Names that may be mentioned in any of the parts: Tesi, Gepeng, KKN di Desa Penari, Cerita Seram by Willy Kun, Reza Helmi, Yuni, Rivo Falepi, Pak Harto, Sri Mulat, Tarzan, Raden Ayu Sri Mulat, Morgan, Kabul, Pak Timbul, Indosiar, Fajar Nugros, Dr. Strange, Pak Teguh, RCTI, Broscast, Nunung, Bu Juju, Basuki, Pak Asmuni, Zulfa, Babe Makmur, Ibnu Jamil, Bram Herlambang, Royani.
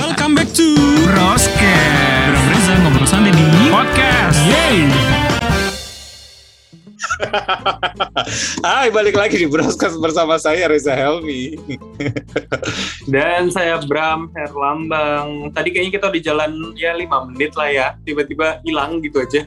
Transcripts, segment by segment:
Welcome back to Broscast. Bram Reza ngobrol santai di podcast. Yeay. Hai, balik lagi di Broscast bersama saya Reza Helmi. Dan saya Bram Herlambang. Tadi kayaknya kita di jalan ya 5 menit lah ya. Tiba-tiba hilang gitu aja.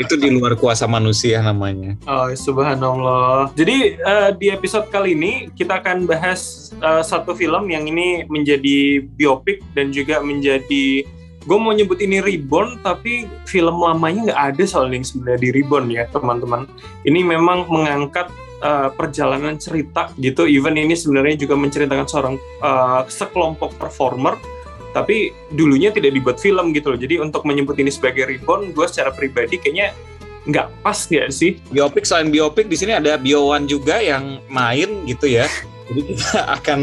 Itu di luar kuasa manusia namanya. Oh, subhanallah. Jadi di episode kali ini kita akan bahas satu film yang ini menjadi biopik dan juga menjadi, gue mau nyebut ini reborn, tapi film lamanya nggak ada soalnya yang sebenarnya di reborn ya teman-teman. Ini memang mengangkat perjalanan cerita gitu. Even ini sebenarnya juga menceritakan seorang sekelompok performer, tapi dulunya tidak dibuat film gitu loh. Jadi untuk menyebut ini sebagai reborn, gue secara pribadi kayaknya nggak pas nggak sih. Biopik, selain biopik di sini ada biowan juga yang main gitu ya. Jadi kita akan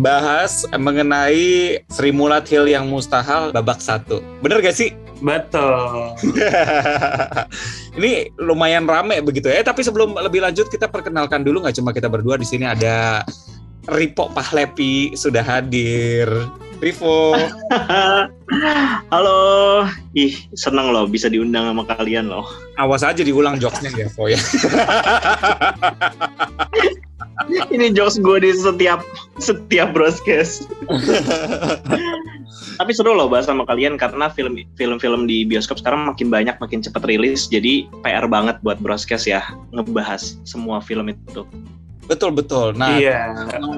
bahas mengenai Sri Mulat Hill yang mustahil babak 1. Bener gak sih? Betul. Ini lumayan rame begitu ya. Tapi sebelum lebih lanjut kita perkenalkan dulu, gak cuma kita berdua di sini ada Rivo Falepi sudah hadir. Rivo. Halo. Ih, senang loh bisa diundang sama kalian loh. Awas aja diulang jokesnya ya, Fo ya. Ini jokes gue di setiap broadcast. Tapi seru loh bahas sama kalian karena film-film di bioskop sekarang makin banyak, makin cepat rilis. Jadi PR banget buat broadcast ya ngebahas semua film itu. Betul-betul. Nah,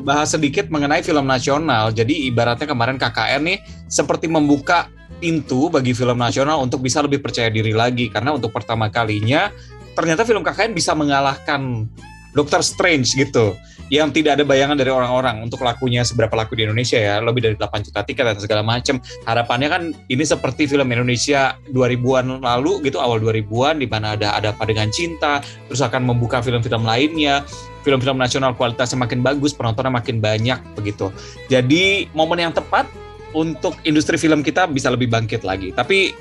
bahas sedikit mengenai film nasional. Jadi ibaratnya kemarin KKN nih seperti membuka pintu bagi film nasional untuk bisa lebih percaya diri lagi. Karena untuk pertama kalinya ternyata film KKN bisa mengalahkan Dr. Strange gitu, yang tidak ada bayangan dari orang-orang untuk lakunya, seberapa laku di Indonesia ya, lebih dari 8 juta tiket dan segala macam. Harapannya kan ini seperti film Indonesia 2000-an lalu gitu, awal 2000-an di mana ada Apa Dengan Cinta, terus akan membuka film-film lainnya, film-film nasional kualitasnya makin bagus, penontonnya makin banyak begitu. Jadi momen yang tepat untuk industri film kita bisa lebih bangkit lagi. Tapi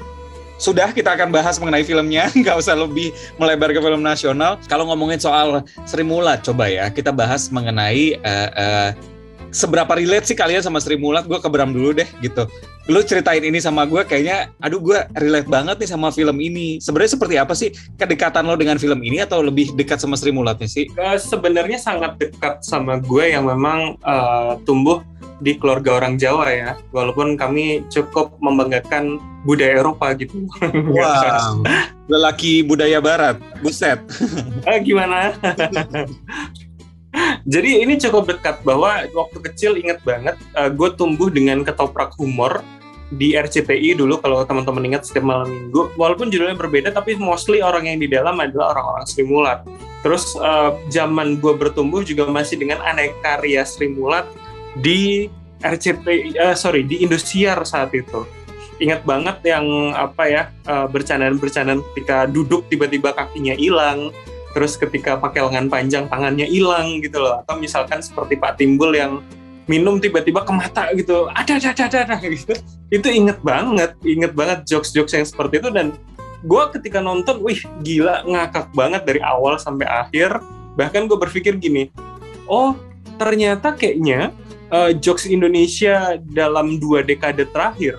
sudah, kita akan bahas mengenai filmnya, nggak usah lebih melebar ke film nasional. Kalau ngomongin soal Sri Mulat, coba ya kita bahas mengenai seberapa relate sih kalian sama Sri Mulat. Gue ke Bram dulu deh gitu. Lu ceritain ini sama gue, kayaknya aduh gue relate banget nih sama film ini. Sebenarnya seperti apa sih kedekatan lo dengan film ini, atau lebih dekat sama Sri Mulatnya sih? Sebenarnya sangat dekat sama gue yang memang tumbuh di keluarga orang Jawa ya, walaupun kami cukup membanggakan budaya Eropa gitu. Wow, lelaki budaya Barat, buset. Gimana? Jadi ini cukup dekat, bahwa waktu kecil ingat banget, gue tumbuh dengan ketoprak humor di RCTI dulu, kalau teman-teman ingat, setiap malam minggu. Walaupun judulnya berbeda, tapi mostly orang yang di dalam adalah orang-orang Sri Mulat. Terus zaman gue bertumbuh juga masih dengan aneka karya Sri Mulat di RCTI, di Indosiar saat itu. Ingat banget yang bercandaan-bercandaan ketika duduk tiba-tiba kakinya hilang, terus ketika pakai lengan panjang tangannya hilang gitu loh, atau misalkan seperti Pak Timbul yang minum tiba-tiba ke mata gitu, ada gitu. Itu inget banget jokes-jokes yang seperti itu. Dan gue ketika nonton, wih gila, ngakak banget dari awal sampai akhir. Bahkan gue berpikir gini, oh ternyata kayaknya jokes Indonesia dalam 2 dekade terakhir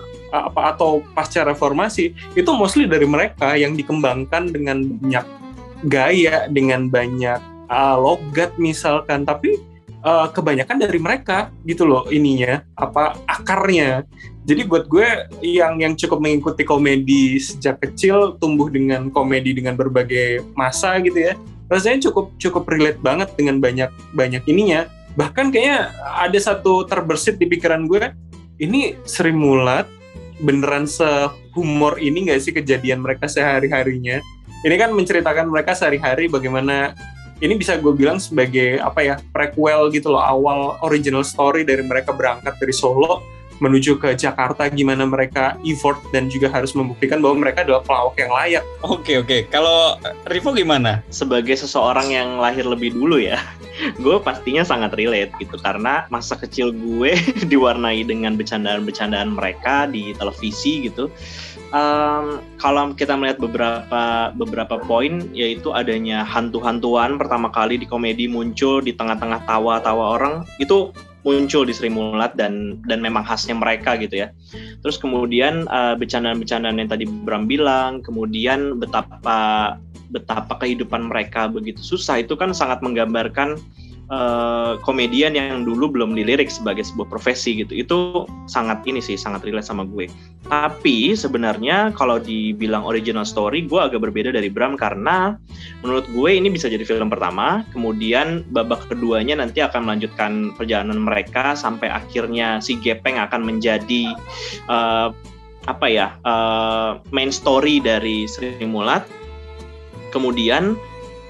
atau pasca reformasi itu mostly dari mereka, yang dikembangkan dengan banyak gaya, dengan banyak logat misalkan, tapi kebanyakan dari mereka gitu loh ininya, akarnya. Jadi buat gue yang cukup mengikuti komedi sejak kecil, tumbuh dengan komedi dengan berbagai masa gitu ya, rasanya cukup relate banget dengan banyak ininya. Bahkan kayaknya ada satu terbersit di pikiran gue, ini Sri Mulat beneran sehumor ini gak sih kejadian mereka sehari-harinya? Ini kan menceritakan mereka sehari-hari bagaimana, ini bisa gue bilang sebagai prequel gitu loh, awal original story dari mereka berangkat dari Solo menuju ke Jakarta, gimana mereka effort dan juga harus membuktikan bahwa mereka adalah pelawak yang layak. Oke. Kalau Rivo gimana? Sebagai seseorang yang lahir lebih dulu ya, gue pastinya sangat relate gitu, karena masa kecil gue diwarnai dengan bercandaan-bercandaan mereka di televisi gitu. Kalau kita melihat beberapa poin, yaitu adanya hantu-hantuan pertama kali di komedi muncul di tengah-tengah tawa-tawa orang, itu muncul di Sri Mulat dan memang khasnya mereka gitu ya. Terus kemudian bercandaan-bercandaan yang tadi Bram bilang, kemudian betapa kehidupan mereka begitu susah, itu kan sangat menggambarkan komedian yang dulu belum dilirik sebagai sebuah profesi gitu. Itu sangat ini sih, sangat relate sama gue. Tapi sebenarnya kalau dibilang original story, gue agak berbeda dari Bram karena menurut gue ini bisa jadi film pertama, kemudian babak keduanya nanti akan melanjutkan perjalanan mereka sampai akhirnya si Gepeng akan menjadi main story dari Sri Mulat. Kemudian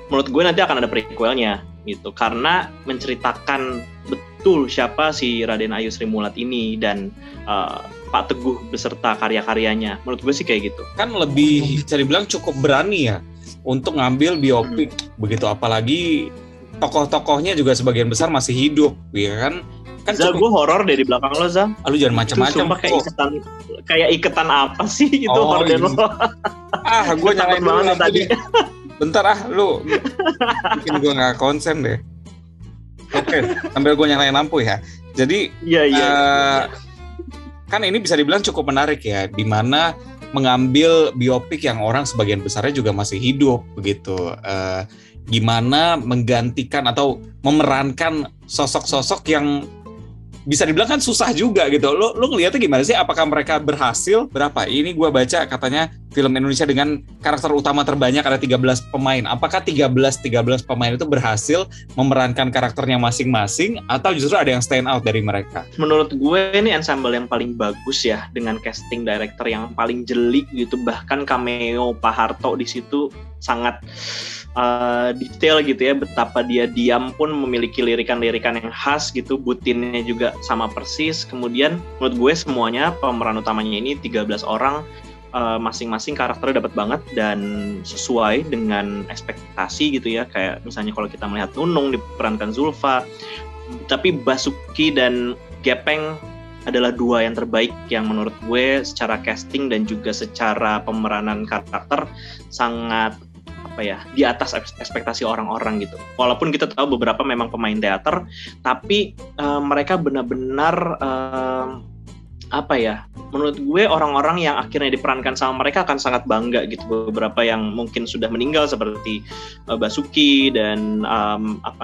menurut gue nanti akan ada prequelnya gitu, karena menceritakan betul siapa si Raden Ayu Sri Mulat ini dan Pak Teguh beserta karya-karyanya. Menurut gue sih kayak gitu. Kan lebih bisa dibilang cukup berani ya untuk ngambil biopik begitu, apalagi tokoh-tokohnya juga sebagian besar masih hidup ya kan. Kan Zah, gue horor dari belakang lo, Zah. Lu jangan macam-macam. Kayak iketan apa sih itu horden lo? Ah, gue nyalain banget tadi. Bentar lu bikin gue gak konsen deh. Oke, sambil gue nyalain lampu ya. Jadi, kan ini bisa dibilang cukup menarik ya, dimana mengambil biopik yang orang sebagian besarnya juga masih hidup begitu. Gimana menggantikan atau memerankan sosok-sosok yang bisa dibilang kan susah juga gitu. Lo ngeliatnya gimana sih? Apakah mereka berhasil? Berapa? Ini gue baca katanya film Indonesia dengan karakter utama terbanyak ada 13 pemain. Apakah 13 pemain itu berhasil memerankan karakternya masing-masing atau justru ada yang stand out dari mereka? Menurut gue ini ensemble yang paling bagus ya, dengan casting director yang paling jeli gitu. Bahkan cameo Pak Harto di situ sangat detail gitu ya, betapa dia diam pun memiliki lirikan-lirikan yang khas gitu, butinnya juga sama persis. Kemudian menurut gue semuanya pemeran utamanya ini 13 orang, masing-masing karakternya dapat banget dan sesuai dengan ekspektasi gitu ya. Kayak misalnya kalau kita melihat Nunung diperankan Zulfa, tapi Basuki dan Gepeng adalah dua yang terbaik yang menurut gue secara casting dan juga secara pemeranan karakter sangat di atas ekspektasi orang-orang gitu. Walaupun kita tahu beberapa memang pemain teater, tapi mereka benar-benar menurut gue orang-orang yang akhirnya diperankan sama mereka akan sangat bangga gitu. Beberapa yang mungkin sudah meninggal seperti Basuki dan Pak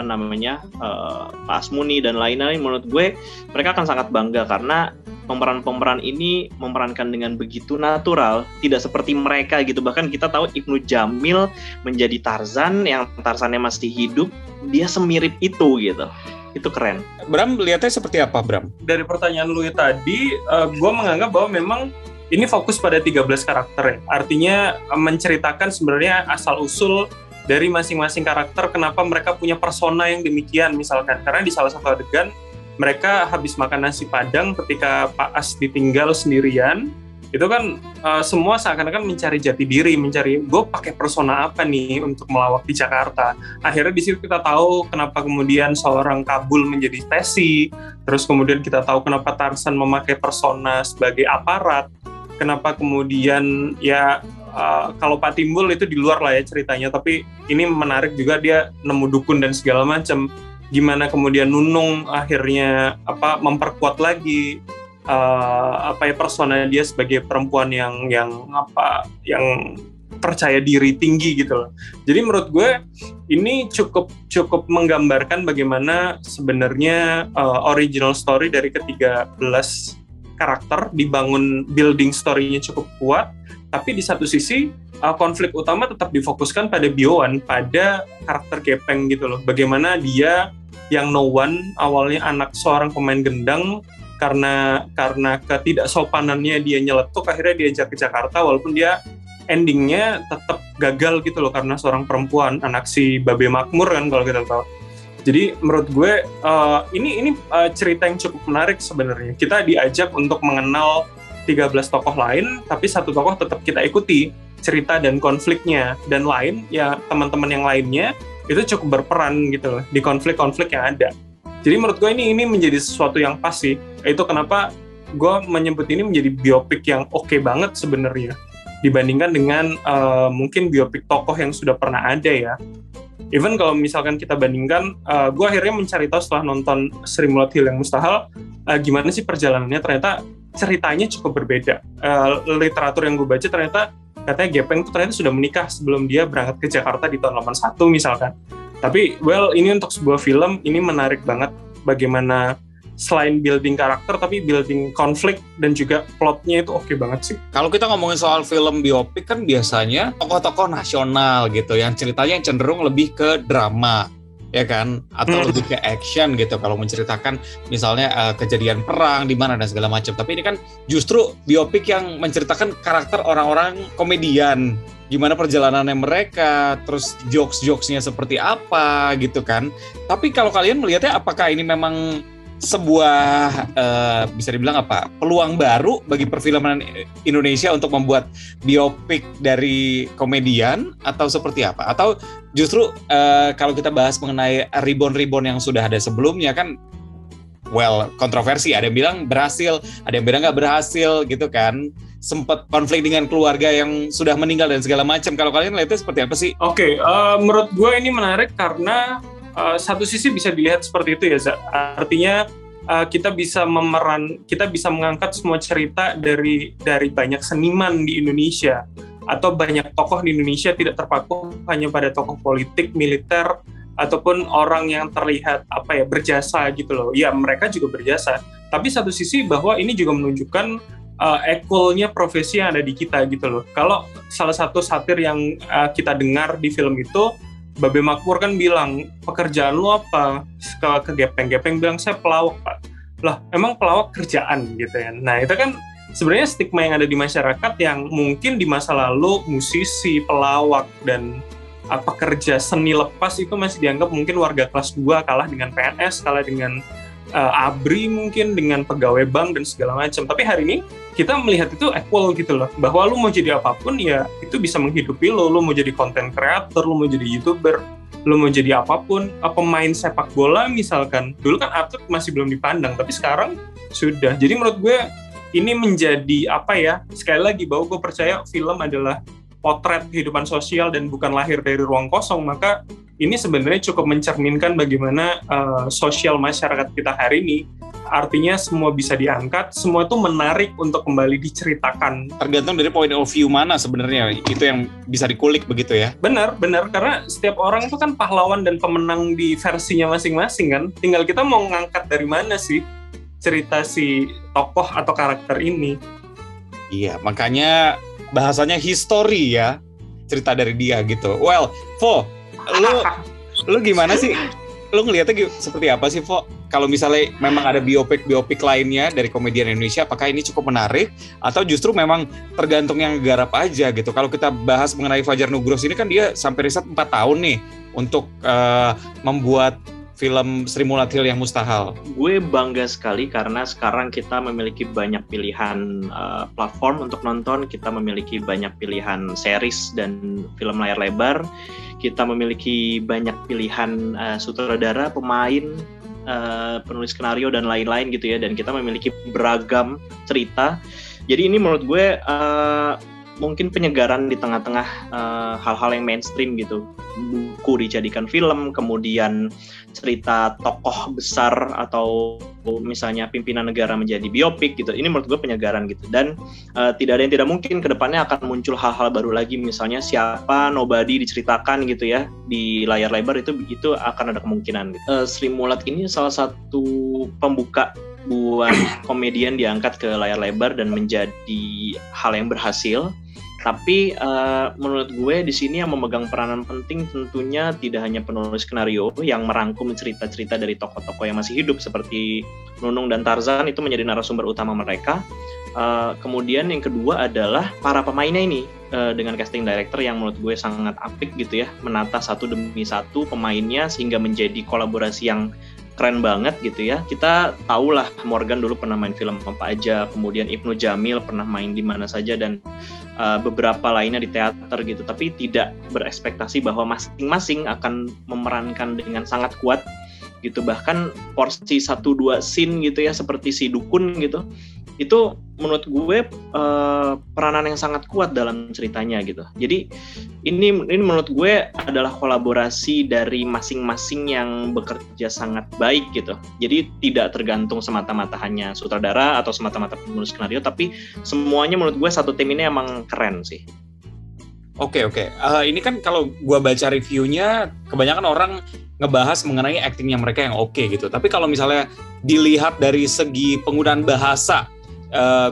Asmuni dan lain-lain, menurut gue mereka akan sangat bangga karena pemeran-pemeran ini memerankan dengan begitu natural, tidak seperti mereka gitu. Bahkan kita tahu Ibnu Jamil menjadi Tarzan, yang Tarzannya masih hidup, dia semirip itu gitu. Itu keren. Bram, lihatnya seperti apa, Bram? Dari pertanyaan lu tadi, gue menganggap bahwa memang ini fokus pada 13 karakter. Artinya menceritakan sebenarnya asal-usul dari masing-masing karakter, kenapa mereka punya persona yang demikian misalkan. Karena di salah satu adegan, mereka habis makan nasi padang ketika Pak As ditinggal sendirian. Itu kan semua seakan-akan mencari jati diri, mencari gue pakai persona apa nih untuk melawak di Jakarta. Akhirnya di situ kita tahu kenapa kemudian seorang Kabul menjadi Tesi, terus kemudian kita tahu kenapa Tarzan memakai persona sebagai aparat, kenapa kemudian ya kalau Pak Timbul itu di luar lah ya ceritanya, tapi ini menarik juga, dia nemu dukun dan segala macam. Gimana kemudian Nunung akhirnya memperkuat lagi persona dia sebagai perempuan yang percaya diri tinggi gitu loh. Jadi menurut gue ini cukup menggambarkan bagaimana sebenarnya original story dari ke-13 karakter dibangun, building story-nya cukup kuat, tapi di satu sisi konflik utama tetap difokuskan pada Bioan, pada karakter Gepeng gitu loh. Bagaimana dia yang no one, awalnya anak seorang pemain gendang, karena ketidaksopanannya dia nyeletuk, akhirnya dia ajak ke Jakarta, walaupun dia endingnya tetap gagal gitu loh karena seorang perempuan, anak si Babe Makmur kan kalau kita tahu. Jadi menurut gue ini cerita yang cukup menarik sebenarnya. Kita diajak untuk mengenal 13 tokoh lain, tapi satu tokoh tetap kita ikuti cerita dan konfliknya, dan lain ya teman-teman yang lainnya itu cukup berperan gitu loh di konflik-konflik yang ada. Jadi menurut gue ini menjadi sesuatu yang pas sih. Itu kenapa gue menyebut ini menjadi biopik yang oke banget sebenarnya, dibandingkan dengan mungkin biopik tokoh yang sudah pernah ada ya. Even kalau misalkan kita bandingkan, gue akhirnya mencari tahu setelah nonton Sri Mulat yang Mustahil, gimana sih perjalanannya, ternyata ceritanya cukup berbeda. Literatur yang gue baca ternyata katanya Gepeng itu ternyata sudah menikah sebelum dia berangkat ke Jakarta di tahun 81 misalkan. Tapi well, ini untuk sebuah film, ini menarik banget bagaimana selain building karakter, tapi building konflik dan juga plotnya itu oke banget sih. Kalau kita ngomongin soal film biopik kan biasanya tokoh-tokoh nasional gitu, yang ceritanya cenderung lebih ke drama, ya kan? Atau lebih ke action gitu, kalau menceritakan misalnya kejadian perang di mana dan segala macam. Tapi ini kan justru biopik yang menceritakan karakter orang-orang komedian, gimana perjalanannya mereka, terus jokes-jokesnya seperti apa gitu kan. Tapi kalau kalian melihatnya, apakah ini memang sebuah bisa dibilang apa, peluang baru bagi perfilman Indonesia untuk membuat biopik dari komedian, atau seperti apa? Atau justru kalau kita bahas mengenai ribon-ribon yang sudah ada sebelumnya kan, well, kontroversi, ada yang bilang berhasil, ada yang bilang nggak berhasil gitu kan, sempat konflik dengan keluarga yang sudah meninggal dan segala macam. Kalau kalian lihatnya seperti apa sih? Oke, menurut gue ini menarik karena satu sisi bisa dilihat seperti itu ya, Zak. Artinya kita bisa mengangkat semua cerita dari banyak seniman di Indonesia atau banyak tokoh di Indonesia, tidak terpaku hanya pada tokoh politik, militer ataupun orang yang terlihat apa ya, berjasa gitu loh. Ya, mereka juga berjasa. Tapi satu sisi bahwa ini juga menunjukkan equalnya profesi yang ada di kita gitu loh. Kalau salah satu satir yang kita dengar di film itu, Babe Makmur kan bilang, pekerjaan lu apa? Ke Gepeng bilang, saya pelawak Pak. Lah, emang pelawak kerjaan gitu ya. Nah, itu kan sebenarnya stigma yang ada di masyarakat yang mungkin di masa lalu musisi, pelawak, dan pekerja seni lepas itu masih dianggap mungkin warga kelas 2, kalah dengan PNS, kalah dengan ABRI mungkin, dengan pegawai bank dan segala macam. Tapi hari ini kita melihat itu equal gitu loh, bahwa lu mau jadi apapun ya itu bisa menghidupi lo. Lu mau jadi content creator, lu mau jadi YouTuber, lu mau jadi apapun, pemain sepak bola misalkan. Dulu kan atlet masih belum dipandang, tapi sekarang sudah. Jadi menurut gue ini menjadi apa ya, sekali lagi bahwa gue percaya film adalah potret kehidupan sosial dan bukan lahir dari ruang kosong. Maka ini sebenarnya cukup mencerminkan bagaimana sosial masyarakat kita hari ini. Artinya semua bisa diangkat, semua itu menarik untuk kembali diceritakan. Tergantung dari point of view mana sebenarnya, itu yang bisa dikulik begitu ya? Benar, karena setiap orang itu kan pahlawan dan pemenang di versinya masing-masing kan. Tinggal kita mau ngangkat dari mana sih cerita si tokoh atau karakter ini. Iya, makanya bahasanya history ya, cerita dari dia gitu. Well, Fo, Lu gimana sih? Lu ngeliatnya seperti apa sih, Fo? Kalau misalnya memang ada biopik-biopik lainnya dari komedian Indonesia, apakah ini cukup menarik? Atau justru memang tergantung yang garap aja gitu? Kalau kita bahas mengenai Fajar Nugros ini kan dia sampai riset 4 tahun nih untuk membuat film Sri Mulat yang Mustahil. Gue bangga sekali karena sekarang kita memiliki banyak pilihan platform untuk nonton, kita memiliki banyak pilihan series dan film layar lebar, kita memiliki banyak pilihan sutradara, pemain, penulis skenario dan lain-lain gitu ya, dan kita memiliki beragam cerita. Jadi ini menurut gue mungkin penyegaran di tengah-tengah hal-hal yang mainstream gitu. Buku dijadikan film, kemudian cerita tokoh besar atau misalnya pimpinan negara menjadi biopik gitu. Ini menurut gue penyegaran gitu. Dan tidak ada yang tidak mungkin kedepannya akan muncul hal-hal baru lagi. Misalnya siapa nobody diceritakan gitu ya di layar lebar, itu akan ada kemungkinan. Gitu. Sri Mulat ini salah satu pembuka buat komedian diangkat ke layar lebar dan menjadi hal yang berhasil. Tapi menurut gue di sini yang memegang peranan penting tentunya tidak hanya penulis skenario yang merangkum cerita-cerita dari tokoh-tokoh yang masih hidup seperti Nunung dan Tarzan, itu menjadi narasumber utama mereka. Kemudian yang kedua adalah para pemainnya ini dengan casting director yang menurut gue sangat apik gitu ya, menata satu demi satu pemainnya sehingga menjadi kolaborasi yang keren banget gitu ya. Kita tahulah Morgan dulu pernah main film apa aja, kemudian Ibnu Jamil pernah main di mana saja, dan beberapa lainnya di teater gitu. Tapi tidak berekspektasi bahwa masing-masing akan memerankan dengan sangat kuat gitu. Bahkan porsi 1-2 scene gitu ya, seperti si dukun gitu, itu menurut gue peranan yang sangat kuat dalam ceritanya gitu. Jadi ini menurut gue adalah kolaborasi dari masing-masing yang bekerja sangat baik gitu. Jadi tidak tergantung semata-mata hanya sutradara atau semata-mata penulis skenario, tapi semuanya menurut gue satu tim ini emang keren sih. Oke. Ini kan kalau gue baca reviewnya, kebanyakan orang ngebahas mengenai actingnya mereka yang oke gitu. Tapi kalau misalnya dilihat dari segi penggunaan bahasa,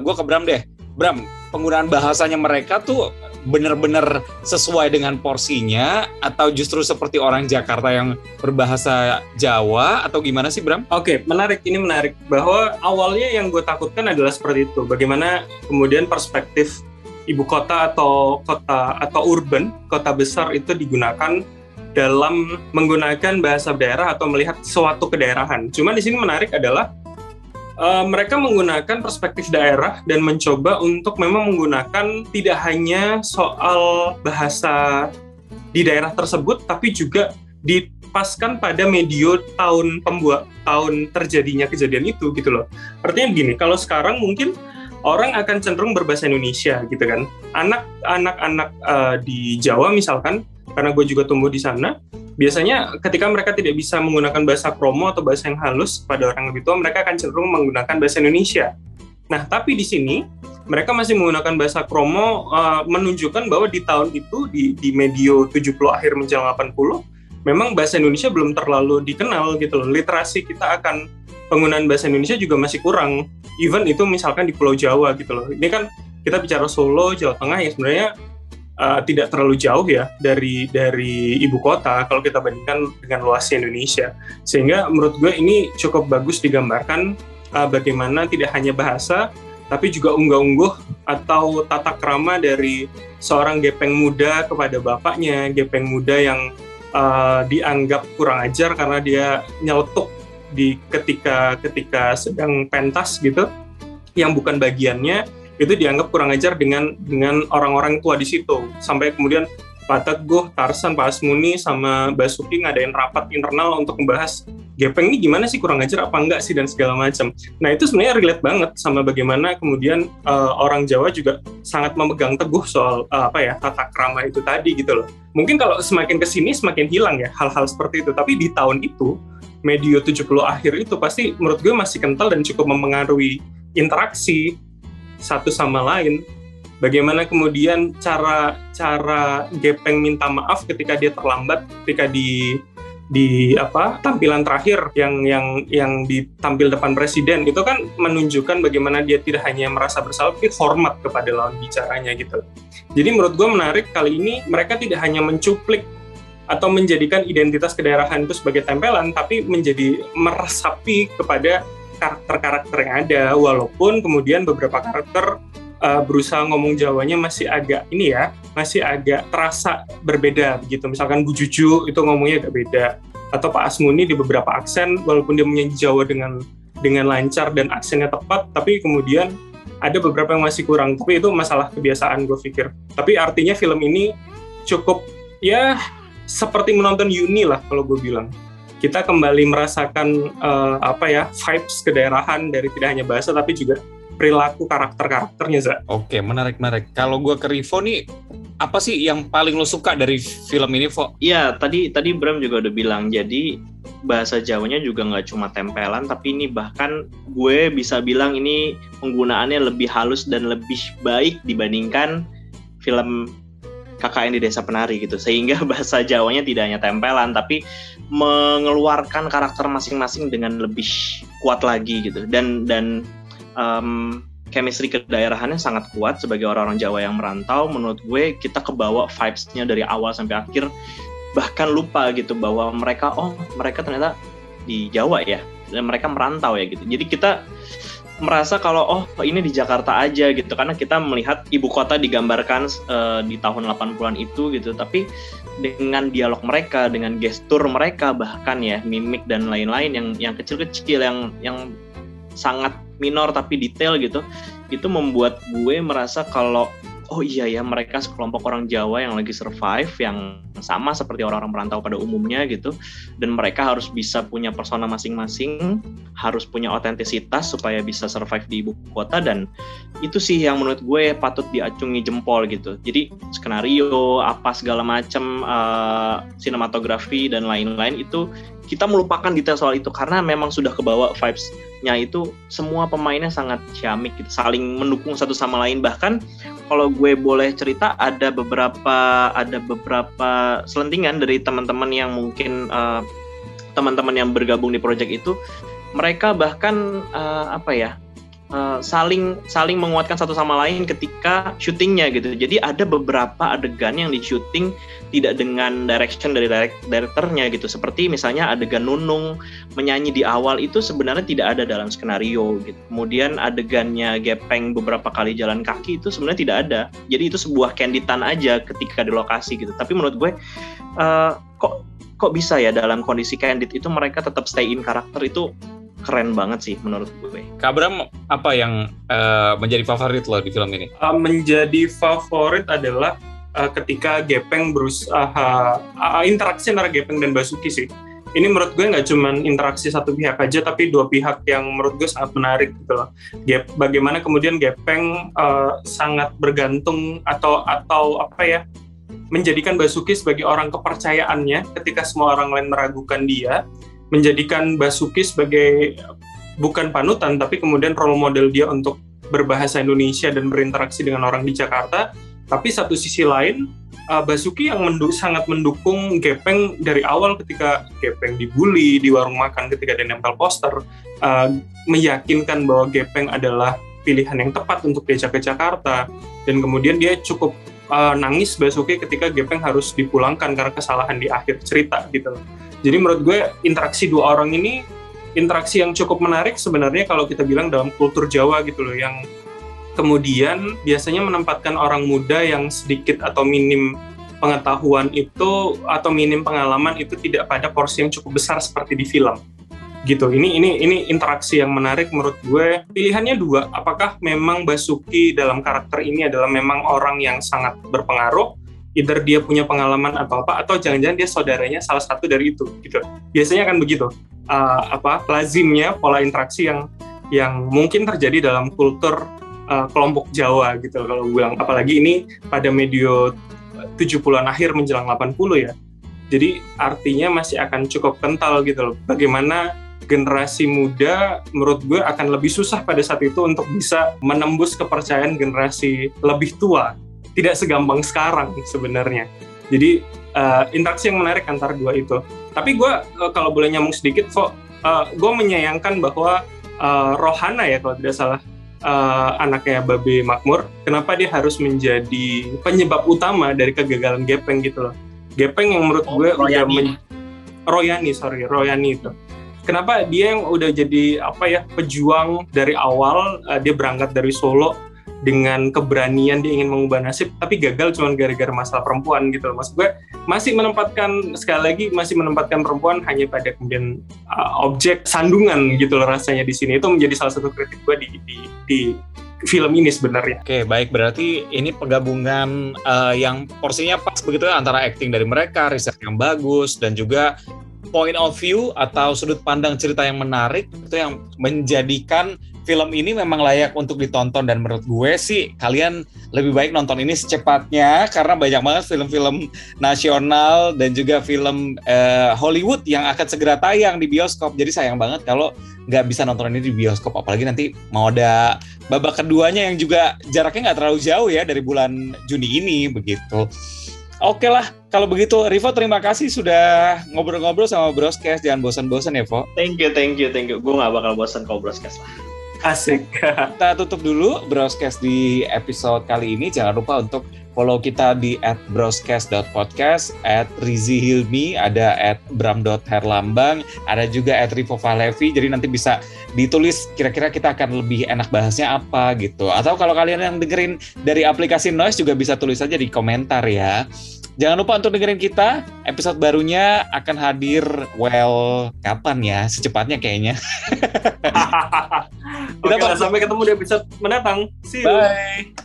gue ke Bram deh. Bram, penggunaan bahasanya mereka tuh bener-bener sesuai dengan porsinya atau justru seperti orang Jakarta yang berbahasa Jawa atau gimana sih Bram? Oke, menarik. Ini menarik bahwa awalnya yang gue takutkan adalah seperti itu. Bagaimana kemudian perspektif ibu kota atau kota atau urban, kota besar itu digunakan dalam menggunakan bahasa daerah atau melihat suatu kedaerahan. Cuma di sini menarik adalah mereka menggunakan perspektif daerah dan mencoba untuk memang menggunakan tidak hanya soal bahasa di daerah tersebut, tapi juga dipaskan pada medio tahun terjadinya kejadian itu gitu loh. Artinya begini, kalau sekarang mungkin orang akan cenderung berbahasa Indonesia gitu kan. Anak-anak di Jawa misalkan, karena gue juga tumbuh di sana, biasanya ketika mereka tidak bisa menggunakan bahasa kromo atau bahasa yang halus pada orang lebih tua, mereka akan cenderung menggunakan bahasa Indonesia. Nah, tapi di sini mereka masih menggunakan bahasa kromo, menunjukkan bahwa di tahun itu, di medio 70 akhir menjelang 80, memang bahasa Indonesia belum terlalu dikenal gitu loh. Literasi kita akan penggunaan bahasa Indonesia juga masih kurang. Even itu misalkan di Pulau Jawa gitu loh. Ini kan kita bicara Solo, Jawa Tengah ya sebenarnya tidak terlalu jauh ya dari ibu kota kalau kita bandingkan dengan luasnya Indonesia. Sehingga menurut gue ini cukup bagus digambarkan bagaimana tidak hanya bahasa tapi juga unggah-ungguh atau tata krama dari seorang gepeng muda kepada bapaknya, gepeng muda yang dianggap kurang ajar karena dia nyeletuk di ketika sedang pentas gitu, yang bukan bagiannya itu dianggap kurang ajar dengan orang-orang tua di situ, sampai kemudian Pak Teguh, Tarzan, Pak Asmuni sama Basuki ngadain rapat internal untuk membahas gepeng ini gimana sih, kurang ajar apa enggak sih dan segala macam. Nah itu sebenarnya relate banget sama bagaimana kemudian orang Jawa juga sangat memegang teguh soal tata krama itu tadi gitu loh. Mungkin kalau semakin kesini semakin hilang ya hal-hal seperti itu, tapi di tahun itu medio 70 akhir itu pasti menurut gue masih kental dan cukup memengaruhi interaksi satu sama lain. Bagaimana kemudian cara gepeng minta maaf ketika dia terlambat, ketika di tampilan terakhir yang ditampil depan presiden itu kan menunjukkan bagaimana dia tidak hanya merasa bersalah tapi hormat kepada lawan bicaranya gitu. Jadi menurut gue menarik kali ini mereka tidak hanya mencuplik atau menjadikan identitas kedaerahan itu sebagai tempelan, tapi menjadi meresapi kepada karakter-karakter yang ada, walaupun kemudian beberapa karakter berusaha ngomong Jawanya masih agak terasa berbeda begitu. Misalkan Bu Juju itu ngomongnya agak beda, atau Pak Asmuni di beberapa aksen, walaupun dia menyanyi Jawa dengan lancar dan aksennya tepat, tapi kemudian ada beberapa yang masih kurang. Tapi itu masalah kebiasaan gue pikir. Tapi artinya film ini cukup ya seperti menonton Yuni lah kalau gue bilang. Kita kembali merasakan vibes kedaerahan dari tidak hanya bahasa tapi juga perilaku karakter-karakternya, Za. Oke, menarik. Kalau gue ke Rivo nih, apa sih yang paling lo suka dari film ini, Vo? Iya, tadi Bram juga udah bilang. Jadi bahasa Jawanya juga nggak cuma tempelan, tapi ini bahkan gue bisa bilang ini penggunaannya lebih halus dan lebih baik dibandingkan film KKN di Desa Penari gitu, sehingga bahasa Jawanya tidak hanya tempelan tapi mengeluarkan karakter masing-masing dengan lebih kuat lagi gitu, dan chemistry kedaerahannya sangat kuat. Sebagai orang-orang Jawa yang merantau, menurut gue kita kebawa vibes-nya dari awal sampai akhir, bahkan lupa gitu bahwa mereka ternyata di Jawa ya, dan mereka merantau ya gitu. Jadi kita merasa kalau ini di Jakarta aja gitu, karena kita melihat ibu kota digambarkan di tahun 80-an itu gitu, tapi dengan dialog mereka, dengan gestur mereka, bahkan ya mimik dan lain-lain yang kecil-kecil yang sangat minor tapi detail gitu, itu membuat gue merasa kalau oh iya ya, mereka sekelompok orang Jawa yang lagi survive, yang sama seperti orang-orang merantau pada umumnya gitu, dan mereka harus bisa punya persona masing-masing, harus punya otentisitas supaya bisa survive di ibu kota, dan itu sih yang menurut gue patut diacungi jempol gitu. Jadi skenario, apa segala macam, sinematografi dan lain-lain itu kita melupakan detail soal itu karena memang sudah kebawa vibes-nya itu, semua pemainnya sangat ciamik gitu, saling mendukung satu sama lain. Bahkan kalau gue boleh cerita, ada beberapa selentingan dari teman-teman yang mungkin teman-teman yang bergabung di proyek itu, mereka bahkan saling menguatkan satu sama lain ketika syutingnya gitu. Jadi ada beberapa adegan yang di syuting tidak dengan direction dari direkturnya gitu. Seperti misalnya adegan Nunung menyanyi di awal itu sebenarnya tidak ada dalam skenario gitu. Kemudian adegannya Gepeng beberapa kali jalan kaki itu sebenarnya tidak ada. Jadi itu sebuah kenditan aja ketika di lokasi gitu. Tapi menurut gue kok bisa ya dalam kondisi candid itu mereka tetap stay in karakter, itu keren banget sih menurut gue. Kak Bram, apa yang menjadi favorit lo di film ini? Menjadi favorit adalah ketika Gepeng berusaha interaksi antara Gepeng dan Basuki sih. Ini menurut gue nggak cuma interaksi satu pihak aja, tapi dua pihak yang menurut gue sangat menarik gitu loh. Bagaimana kemudian Gepeng sangat bergantung atau menjadikan Basuki sebagai orang kepercayaannya ketika semua orang lain meragukan dia, menjadikan Basuki sebagai bukan panutan tapi kemudian role model dia untuk berbahasa Indonesia dan berinteraksi dengan orang di Jakarta. Tapi satu sisi lain, Basuki yang sangat mendukung Gepeng dari awal ketika Gepeng dibully di warung makan ketika dia nempel poster, meyakinkan bahwa Gepeng adalah pilihan yang tepat untuk diajak ke Jakarta, dan kemudian dia cukup nangis Basuki ketika Gepeng harus dipulangkan karena kesalahan di akhir cerita gitu. Jadi menurut gue interaksi dua orang ini interaksi yang cukup menarik sebenarnya kalau kita bilang dalam kultur Jawa gitu loh, yang kemudian biasanya menempatkan orang muda yang sedikit atau minim pengetahuan itu atau minim pengalaman itu tidak pada porsi yang cukup besar seperti di film gitu. Ini interaksi yang menarik menurut gue. Pilihannya dua, apakah memang Basuki dalam karakter ini adalah memang orang yang sangat berpengaruh, either dia punya pengalaman apa-apa, atau jangan-jangan dia saudaranya salah satu dari itu, gitu. Biasanya kan begitu, lazimnya pola interaksi yang mungkin terjadi dalam kultur kelompok Jawa, gitu kalau bilang. Apalagi ini pada medio 70-an akhir menjelang 80 ya, jadi artinya masih akan cukup kental, gitu loh. Bagaimana generasi muda menurut gue akan lebih susah pada saat itu untuk bisa menembus kepercayaan generasi lebih tua, tidak segampang sekarang sebenarnya. Jadi interaksi yang menarik antara dua itu. Tapi gue kalau boleh nyambung sedikit, gue menyayangkan bahwa Rohana ya kalau tidak salah, anaknya Babe Makmur, kenapa dia harus menjadi penyebab utama dari kegagalan Gepeng gitu loh. Gepeng yang menurut gue Royani itu. Kenapa dia yang udah jadi pejuang dari awal, dia berangkat dari Solo dengan keberanian dia ingin mengubah nasib, tapi gagal cuma gara-gara masalah perempuan gitu loh. Maksud gue masih menempatkan perempuan hanya pada kemudian objek sandungan gitu loh rasanya di sini. Itu menjadi salah satu kritik gue di film ini sebenarnya. Oke, baik, berarti ini penggabungan yang porsinya pas begitu ya, antara acting dari mereka, riset yang bagus, dan juga point of view atau sudut pandang cerita yang menarik, itu yang menjadikan film ini memang layak untuk ditonton. Dan menurut gue sih kalian lebih baik nonton ini secepatnya karena banyak banget film-film nasional dan juga film Hollywood yang akan segera tayang di bioskop. Jadi sayang banget kalau nggak bisa nonton ini di bioskop, apalagi nanti mau ada babak keduanya yang juga jaraknya nggak terlalu jauh ya dari bulan Juni ini begitu. Oke lah, kalau begitu Rivo terima kasih sudah ngobrol-ngobrol sama Broscast. Jangan bosan-bosan ya, Vo. Thank you. Gue nggak bakal bosan kalau Broscast lah. Asik. Kita tutup dulu Broscast di episode kali ini. Jangan lupa untuk follow kita di @broscast.podcast, @rizihilmi, ada @bram.herlambang, ada juga @rivo falepi. Jadi nanti bisa ditulis kira-kira kita akan lebih enak bahasnya apa gitu. Atau kalau kalian yang dengerin dari aplikasi Noise juga bisa tulis aja di komentar ya. Jangan lupa untuk dengerin kita. Episode barunya akan hadir, kapan ya? Secepatnya kayaknya. Oke, sampai ketemu di episode mendatang. See you. Bye.